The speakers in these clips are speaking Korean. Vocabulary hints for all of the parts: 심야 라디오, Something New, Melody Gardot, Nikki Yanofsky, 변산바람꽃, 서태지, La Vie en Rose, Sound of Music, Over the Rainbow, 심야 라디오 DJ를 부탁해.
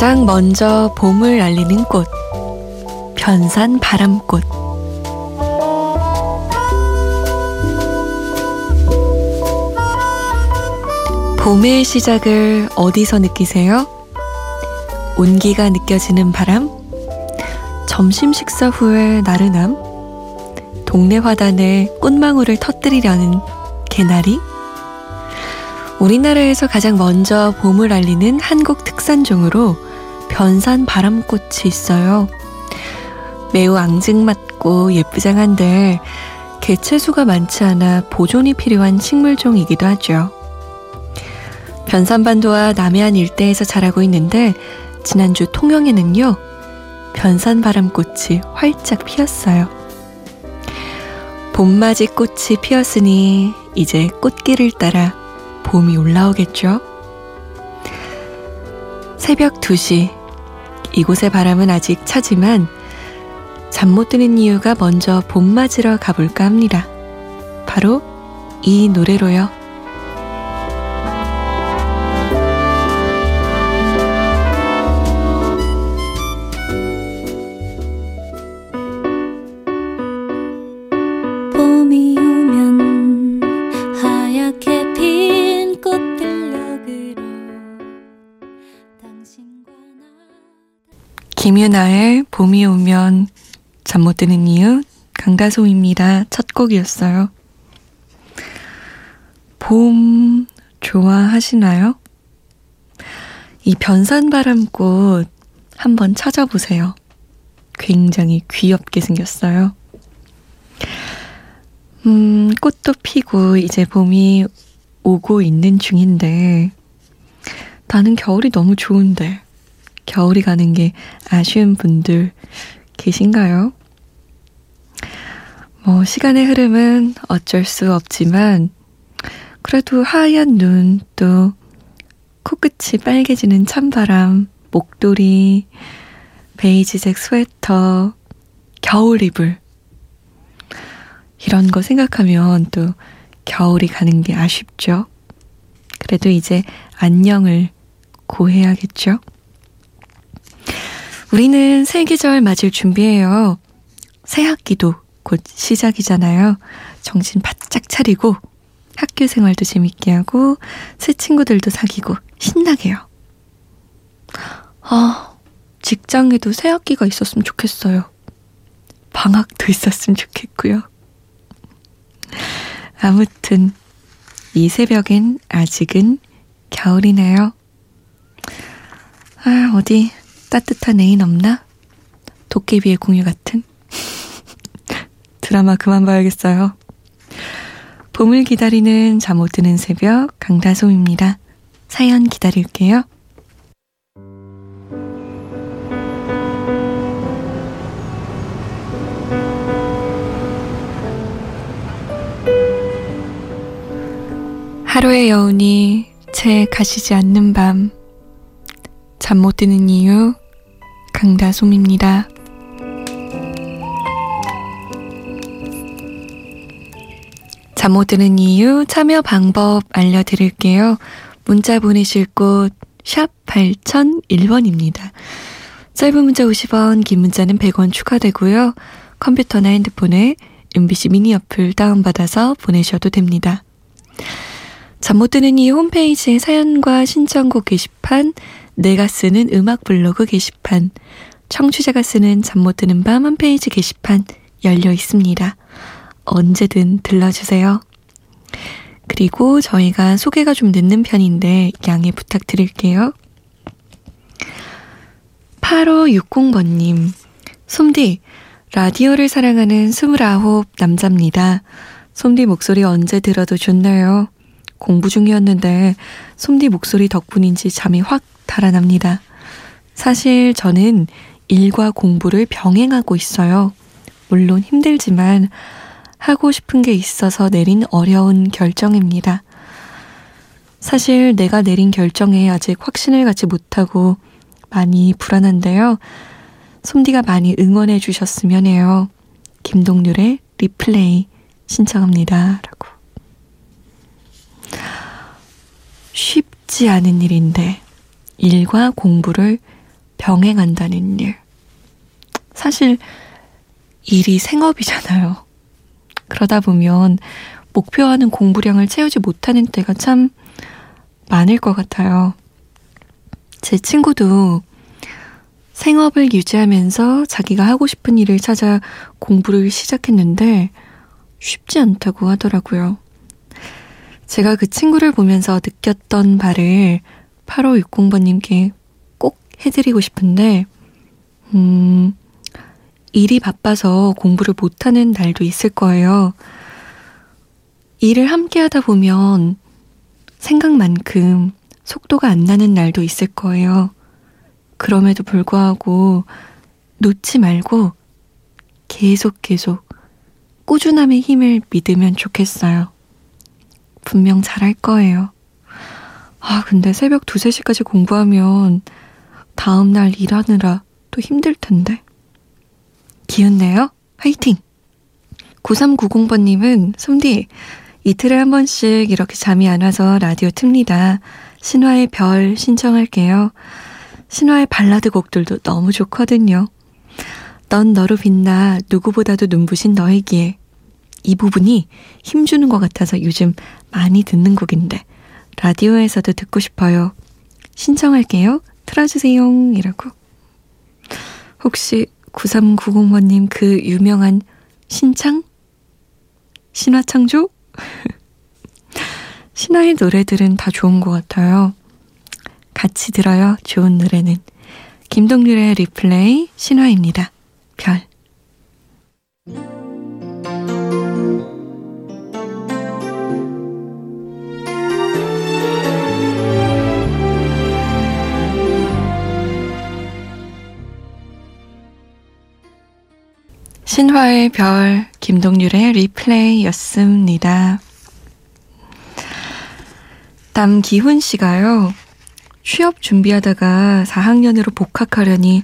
가장 먼저 봄을 알리는 꽃, 변산바람꽃. 봄의 시작을 어디서 느끼세요? 온기가 느껴지는 바람? 점심 식사 후의 나른함? 동네 화단에 꽃망울을 터뜨리려는 개나리? 우리나라에서 가장 먼저 봄을 알리는 한국 특산종으로 변산바람꽃이 있어요. 매우 앙증맞고 예쁘장한데 개체수가 많지 않아 보존이 필요한 식물종이기도 하죠. 변산반도와 남해안 일대에서 자라고 있는데 지난주 통영에는요, 변산바람꽃이 활짝 피었어요. 봄맞이 꽃이 피었으니 이제 꽃길을 따라 봄이 올라오겠죠. 새벽 2시, 이곳의 바람은 아직 차지만 잠 못 드는 이유가 먼저 봄 맞으러 가볼까 합니다. 바로 이 노래로요. 김유나의 봄이 오면 잠 못 드는 이유, 강다솜입니다. 첫 곡이었어요. 봄 좋아하시나요? 이 변산바람꽃 한번 찾아보세요. 굉장히 귀엽게 생겼어요. 꽃도 피고 이제 봄이 오고 있는 중인데 나는 겨울이 너무 좋은데 겨울이 가는 게 아쉬운 분들 계신가요? 뭐 시간의 흐름은 어쩔 수 없지만 그래도 하얀 눈, 또 코끝이 빨개지는 찬바람, 목도리, 베이지색 스웨터, 겨울 이불, 이런 거 생각하면 또 겨울이 가는 게 아쉽죠. 그래도 이제 안녕을 고해야겠죠. 우리는 새 계절 맞을 준비해요. 새 학기도 곧 시작이잖아요. 정신 바짝 차리고 학교 생활도 재밌게 하고 새 친구들도 사귀고 신나게요. 직장에도 새 학기가 있었으면 좋겠어요. 방학도 있었으면 좋겠고요. 아무튼 이 새벽엔 아직은 겨울이네요. 어디 따뜻한 애인 없나? 도깨비의 공유 같은? 드라마 그만 봐야겠어요. 봄을 기다리는 잠 못 드는 새벽, 강다솜입니다. 사연 기다릴게요. 하루의 여운이 채 가시지 않는 밤, 잠 못 드는 이유, 강다솜입니다. 잠 못 드는 이유 참여 방법 알려드릴게요. 문자 보내실 곳 샵 8001번입니다. 짧은 문자 50원, 긴 문자는 100원 추가되고요. 컴퓨터나 핸드폰에 MBC 미니 어플 다운받아서 보내셔도 됩니다. 잠 못 드는 이유 홈페이지에 사연과 신청곡 게시판, 내가 쓰는 음악 블로그 게시판, 청취자가 쓰는 잠 못 드는 밤 홈페이지 게시판 열려 있습니다. 언제든 들러주세요. 그리고 저희가 소개가 좀 늦는 편인데 양해 부탁드릴게요. 8560번님, 솜디, 라디오를 사랑하는 29 남자입니다. 솜디 목소리 언제 들어도 좋네요. 공부 중이었는데 솜디 목소리 덕분인지 잠이 확 달아납니다. 사실 저는 일과 공부를 병행하고 있어요. 물론 힘들지만 하고 싶은 게 있어서 내린 어려운 결정입니다. 사실 내가 내린 결정에 아직 확신을 갖지 못하고 많이 불안한데요. 솜디가 많이 응원해 주셨으면 해요. 김동률의 리플레이 신청합니다. 라고. 쉽지 않은 일인데 일과 공부를 병행한다는 일. 사실 일이 생업이잖아요. 그러다 보면 목표하는 공부량을 채우지 못하는 때가 참 많을 것 같아요. 제 친구도 생업을 유지하면서 자기가 하고 싶은 일을 찾아 공부를 시작했는데 쉽지 않다고 하더라고요. 제가 그 친구를 보면서 느꼈던 바를 8560번님께 꼭 해드리고 싶은데 일이 바빠서 공부를 못하는 날도 있을 거예요. 일을 함께 하다 보면 생각만큼 속도가 안 나는 날도 있을 거예요. 그럼에도 불구하고 놓지 말고 계속 꾸준함의 힘을 믿으면 좋겠어요. 분명 잘할 거예요. 아, 근데 새벽 2, 3시까지 공부하면 다음날 일하느라 또 힘들 텐데. 기운내요. 화이팅! 9390번님은 솜디, 이틀에 한 번씩 이렇게 잠이 안 와서 라디오 틉니다. 신화의 별 신청할게요. 신화의 발라드 곡들도 너무 좋거든요. 넌 너로 빛나 누구보다도 눈부신 너에게. 이 부분이 힘주는 것 같아서 요즘 많이 듣는 곡인데 라디오에서도 듣고 싶어요. 신청할게요. 틀어주세요. 이라고. 혹시 9390번님 그 유명한 신창? 신화창조? 신화의 노래들은 다 좋은 것 같아요. 같이 들어요. 좋은 노래는. 김동률의 리플레이 신화입니다. 별. 신화의 별, 김동률의 리플레이였습니다. 남기훈 씨가요. 취업 준비하다가 4학년으로 복학하려니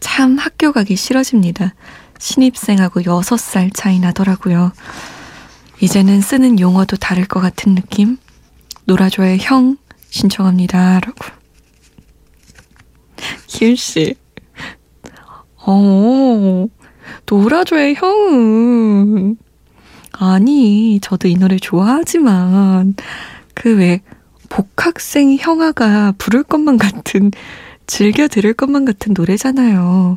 참 학교 가기 싫어집니다. 신입생하고 6살 차이 나더라고요. 이제는 쓰는 용어도 다를 것 같은 느낌? 놀아줘의 형 신청합니다. 라고. 기훈 씨. 놀아줘의 형은 아니, 저도 이 노래 좋아하지만 그 왜 복학생 형아가 부를 것만 같은, 즐겨 들을 것만 같은 노래잖아요.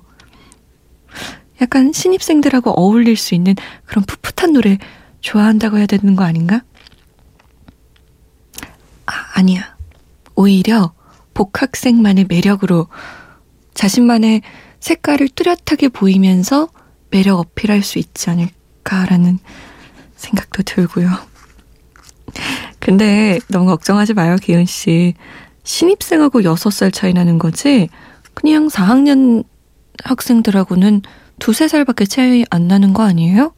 약간 신입생들하고 어울릴 수 있는 그런 풋풋한 노래 좋아한다고 해야 되는 거 아닌가? 아니야. 오히려 복학생만의 매력으로 자신만의 색깔을 뚜렷하게 보이면서 매력 어필할 수 있지 않을까라는 생각도 들고요. 근데 너무 걱정하지 마요, 기훈 씨. 신입생하고 6살 차이 나는 거지 그냥 4학년 학생들하고는 2-3살밖에 차이 안 나는 거 아니에요?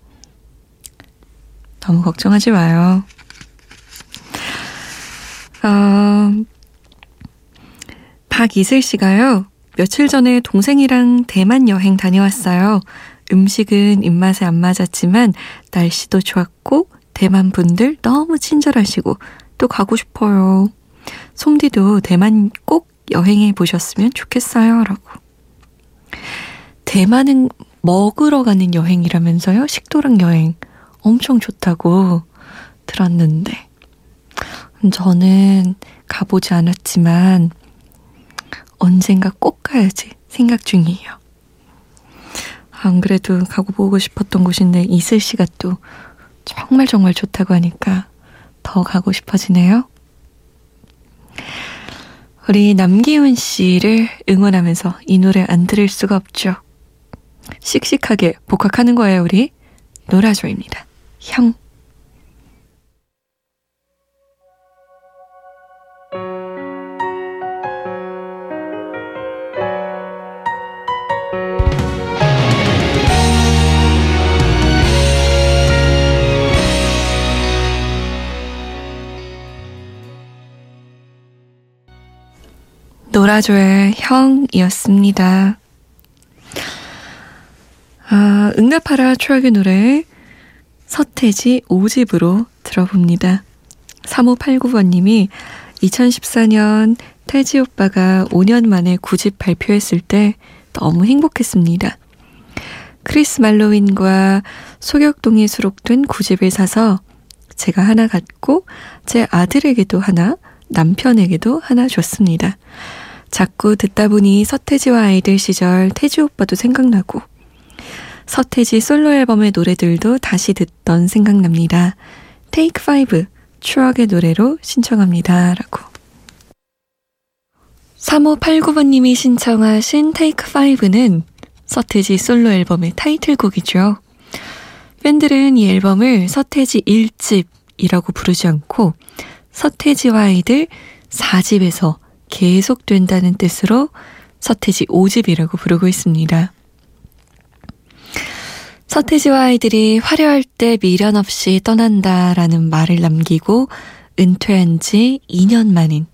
너무 걱정하지 마요. 박이슬 씨가요. 며칠 전에 동생이랑 대만 여행 다녀왔어요. 음식은 입맛에 안 맞았지만 날씨도 좋았고 대만 분들 너무 친절하시고 또 가고 싶어요. 솜디도 대만 꼭 여행해 보셨으면 좋겠어요. 라고. 대만은 먹으러 가는 여행이라면서요? 식도락 여행 엄청 좋다고 들었는데 저는 가보지 않았지만 언젠가 꼭 가야지 생각 중이에요. 안 그래도 가고 보고 싶었던 곳인데 이슬 씨가 또 정말 좋다고 하니까 더 가고 싶어지네요. 우리 남기훈 씨를 응원하면서 이 노래 안 들을 수가 없죠. 씩씩하게 복학하는 거예요, 우리. 놀아줘입니다. 형. 놀아줘의 형이었습니다. 아, 응답하라 추억의 노래 서태지 5집으로 들어봅니다. 3589번님이 2014년 태지 오빠가 5년 만에 9집 발표했을 때 너무 행복했습니다. 크리스 말로윈과 소격동이 수록된 9집을 사서 제가 하나 갖고 제 아들에게도 하나, 남편에게도 하나 줬습니다. 자꾸 듣다 보니 서태지와 아이들 시절 태지 오빠도 생각나고 서태지 솔로 앨범의 노래들도 다시 듣던 생각납니다. 테이크 5 추억의 노래로 신청합니다. 라고 3589번님이 신청하신 테이크 5는 서태지 솔로 앨범의 타이틀곡이죠. 팬들은 이 앨범을 서태지 1집이라고 부르지 않고 서태지와 아이들 4집에서 계속된다는 뜻으로 서태지 5집이라고 부르고 있습니다. 서태지와 아이들이 화려할 때 미련 없이 떠난다라는 말을 남기고 은퇴한 지 2년 만인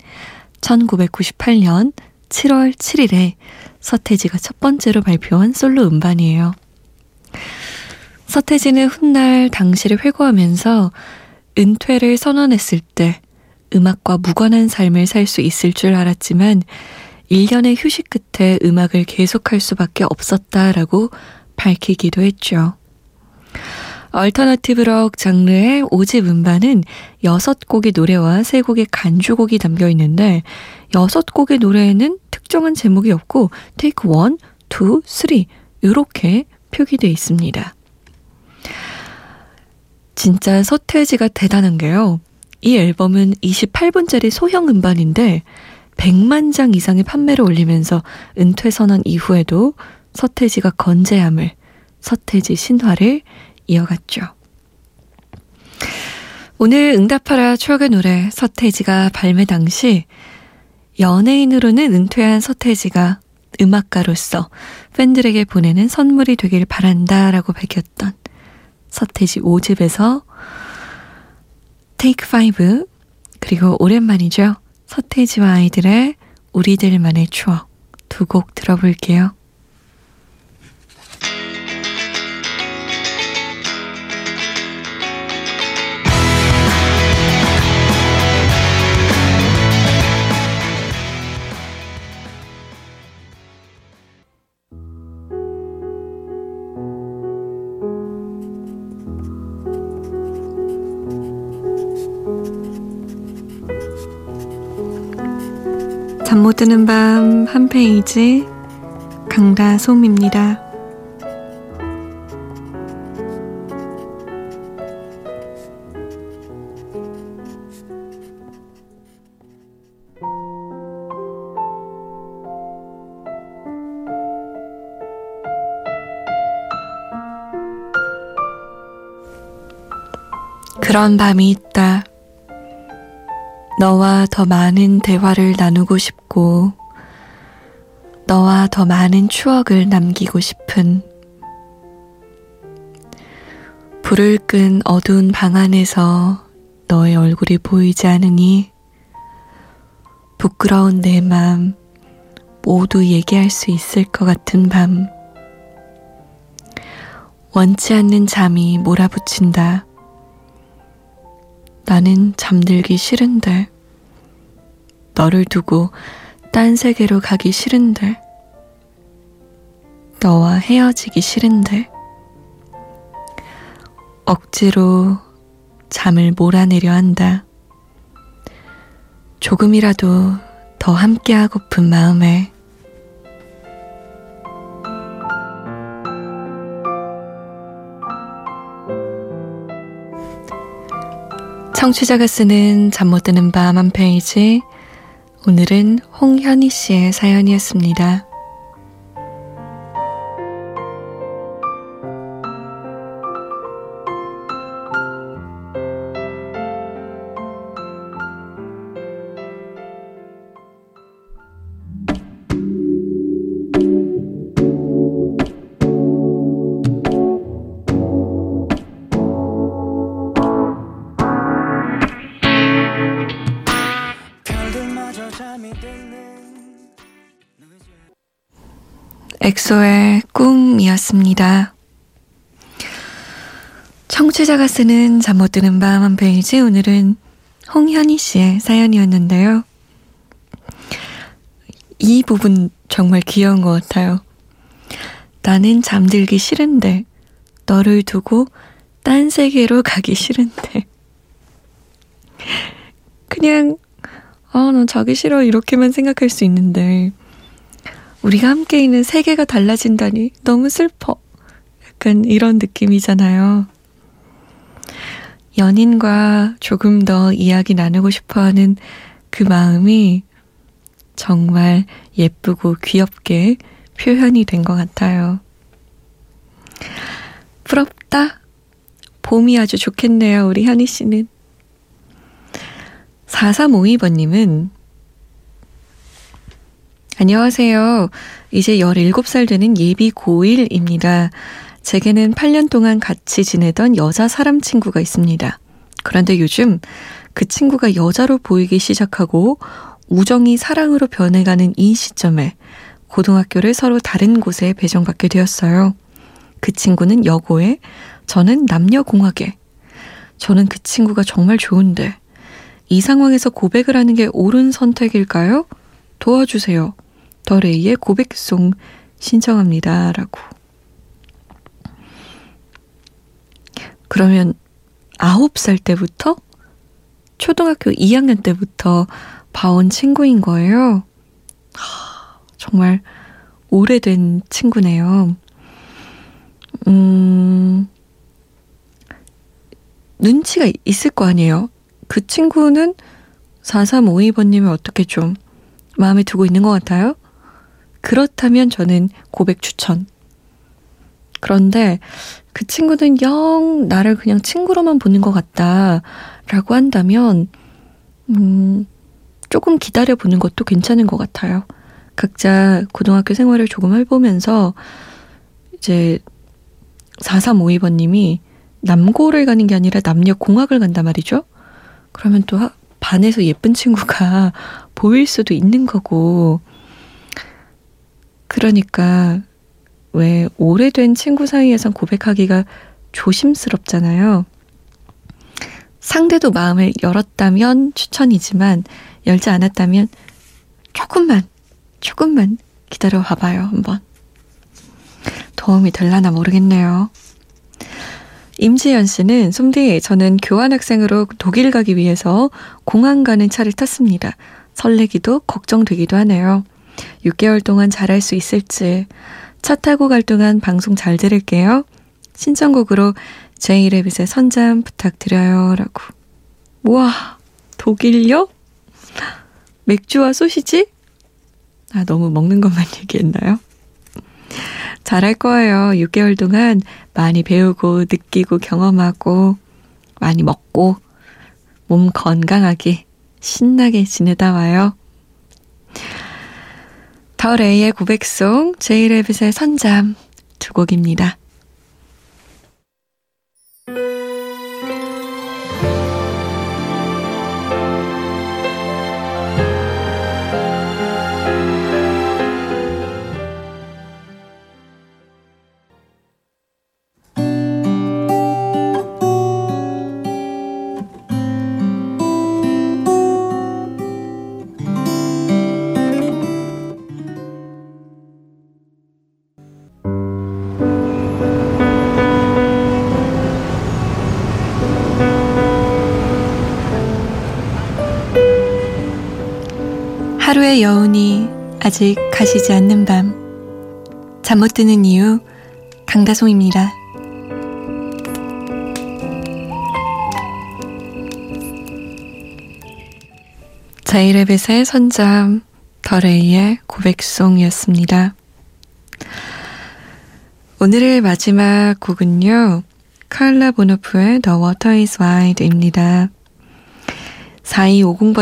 1998년 7월 7일에 서태지가 첫 번째로 발표한 솔로 음반이에요. 서태지는 훗날 당시를 회고하면서 은퇴를 선언했을 때 음악과 무관한 삶을 살 수 있을 줄 알았지만 1년의 휴식 끝에 음악을 계속할 수밖에 없었다라고 밝히기도 했죠. 얼터너티브 록 장르의 5집 음반은 6곡의 노래와 3곡의 간주곡이 담겨있는데 6곡의 노래에는 특정한 제목이 없고 테이크 1, 2, 3 이렇게 표기되어 있습니다. 진짜 서태지가 대단한 게요. 이 앨범은 28분짜리 소형 음반인데 100만 장 이상의 판매를 올리면서 은퇴 선언 이후에도 서태지가 건재함을, 서태지 신화를 이어갔죠. 오늘 응답하라 추억의 노래 서태지가 발매 당시 연예인으로는 은퇴한 서태지가 음악가로서 팬들에게 보내는 선물이 되길 바란다라고 밝혔던 서태지 5집에서 테이크 5 그리고 오랜만이죠. 서태지와 아이들의 우리들만의 추억 두 곡 들어볼게요. 잠 못 드는 밤 한 페이지 강다솜입니다. 그런 밤이 있다. 너와 더 많은 대화를 나누고 싶고 너와 더 많은 추억을 남기고 싶은 불을 끈 어두운 방 안에서 너의 얼굴이 보이지 않으니 부끄러운 내 맘 모두 얘기할 수 있을 것 같은 밤 원치 않는 잠이 몰아붙인다. 나는 잠들기 싫은데 너를 두고 딴 세계로 가기 싫은데 너와 헤어지기 싫은데 억지로 잠을 몰아내려 한다. 조금이라도 더 함께하고픈 마음에 청취자가 쓰는 잠 못 드는 밤 한 페이지 오늘은 홍현희 씨의 사연이었습니다. 엑소의 꿈이었습니다. 청취자가 쓰는 잠 못 드는 밤 한 페이지 오늘은 홍현희 씨의 사연이었는데요. 이 부분 정말 귀여운 것 같아요. 나는 잠들기 싫은데, 너를 두고 딴 세계로 가기 싫은데. 그냥 난 자기 싫어 이렇게만 생각할 수 있는데 우리가 함께 있는 세계가 달라진다니 너무 슬퍼. 약간 이런 느낌이잖아요. 연인과 조금 더 이야기 나누고 싶어하는 그 마음이 정말 예쁘고 귀엽게 표현이 된 것 같아요. 부럽다. 봄이 아주 좋겠네요. 우리 현희 씨는. 4352번님은 안녕하세요. 이제 17살 되는 예비 고1입니다. 제게는 8년 동안 같이 지내던 여자 사람 친구가 있습니다. 그런데 요즘 그 친구가 여자로 보이기 시작하고 우정이 사랑으로 변해가는 이 시점에 고등학교를 서로 다른 곳에 배정받게 되었어요. 그 친구는 여고에, 저는 남녀공학에. 저는 그 친구가 정말 좋은데 이 상황에서 고백을 하는 게 옳은 선택일까요? 도와주세요. 더레이의 고백송 신청합니다. 라고. 그러면 9살 때부터? 초등학교 2학년 때부터 봐온 친구인 거예요. 정말 오래된 친구네요. 눈치가 있을 거 아니에요? 그 친구는 4352번님을 어떻게 좀 마음에 두고 있는 것 같아요? 그렇다면 저는 고백 추천. 그런데 그 친구는 영 나를 그냥 친구로만 보는 것 같다라고 한다면 조금 기다려보는 것도 괜찮은 것 같아요. 각자 고등학교 생활을 조금 해보면서 이제 4352번님이 남고를 가는 게 아니라 남녀공학을 간단 말이죠. 그러면 또 반에서 예쁜 친구가 보일 수도 있는 거고. 그러니까 왜 오래된 친구 사이에선 고백하기가 조심스럽잖아요. 상대도 마음을 열었다면 추천이지만 열지 않았다면 조금만 기다려 봐봐요. 한번. 도움이 될라나 모르겠네요. 임지연 씨는 솜디, 저는 교환학생으로 독일 가기 위해서 공항 가는 차를 탔습니다. 설레기도 걱정되기도 하네요. 6개월 동안 잘할 수 있을지. 차 타고 갈 동안 방송 잘 들을게요. 신청곡으로 제이레빗의 선잠 부탁드려요. 라고. 우와, 독일요? 맥주와 소시지? 너무 먹는 것만 얘기했나요? 잘할 거예요. 6개월 동안 많이 배우고 느끼고 경험하고 많이 먹고 몸 건강하게 신나게 지내다 와요. 더 레이의 고백송, 제이레빗의 선잠 두 곡입니다. 하루의 여운이 아직 가시지 않는 밤, 잠 못 드는 이유 강다솜입니다. 제이레빗의 선잠, 더레이의 고백송이었습니다. 오늘의 마지막 곡은요, 칼라 보노프의 The Water is Wide입니다.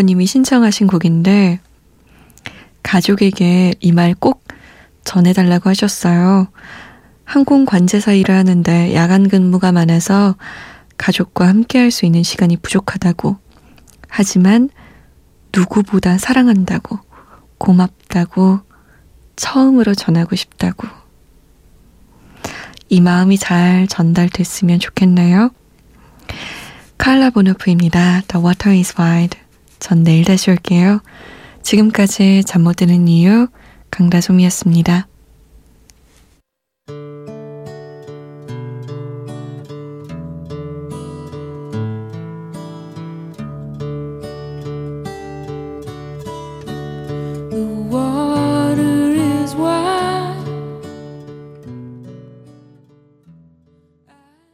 4250번님이 신청하신 곡인데 가족에게 이 말 꼭 전해달라고 하셨어요. 항공 관제사 일을 하는데 야간 근무가 많아서 가족과 함께할 수 있는 시간이 부족하다고. 하지만 누구보다 사랑한다고, 고맙다고, 처음으로 전하고 싶다고. 이 마음이 잘 전달됐으면 좋겠네요. 칼라 보노프입니다. The Water is Wide. 전 내일 다시 올게요. 지금까지 잠 못 드는 이유 강다솜이었습니다.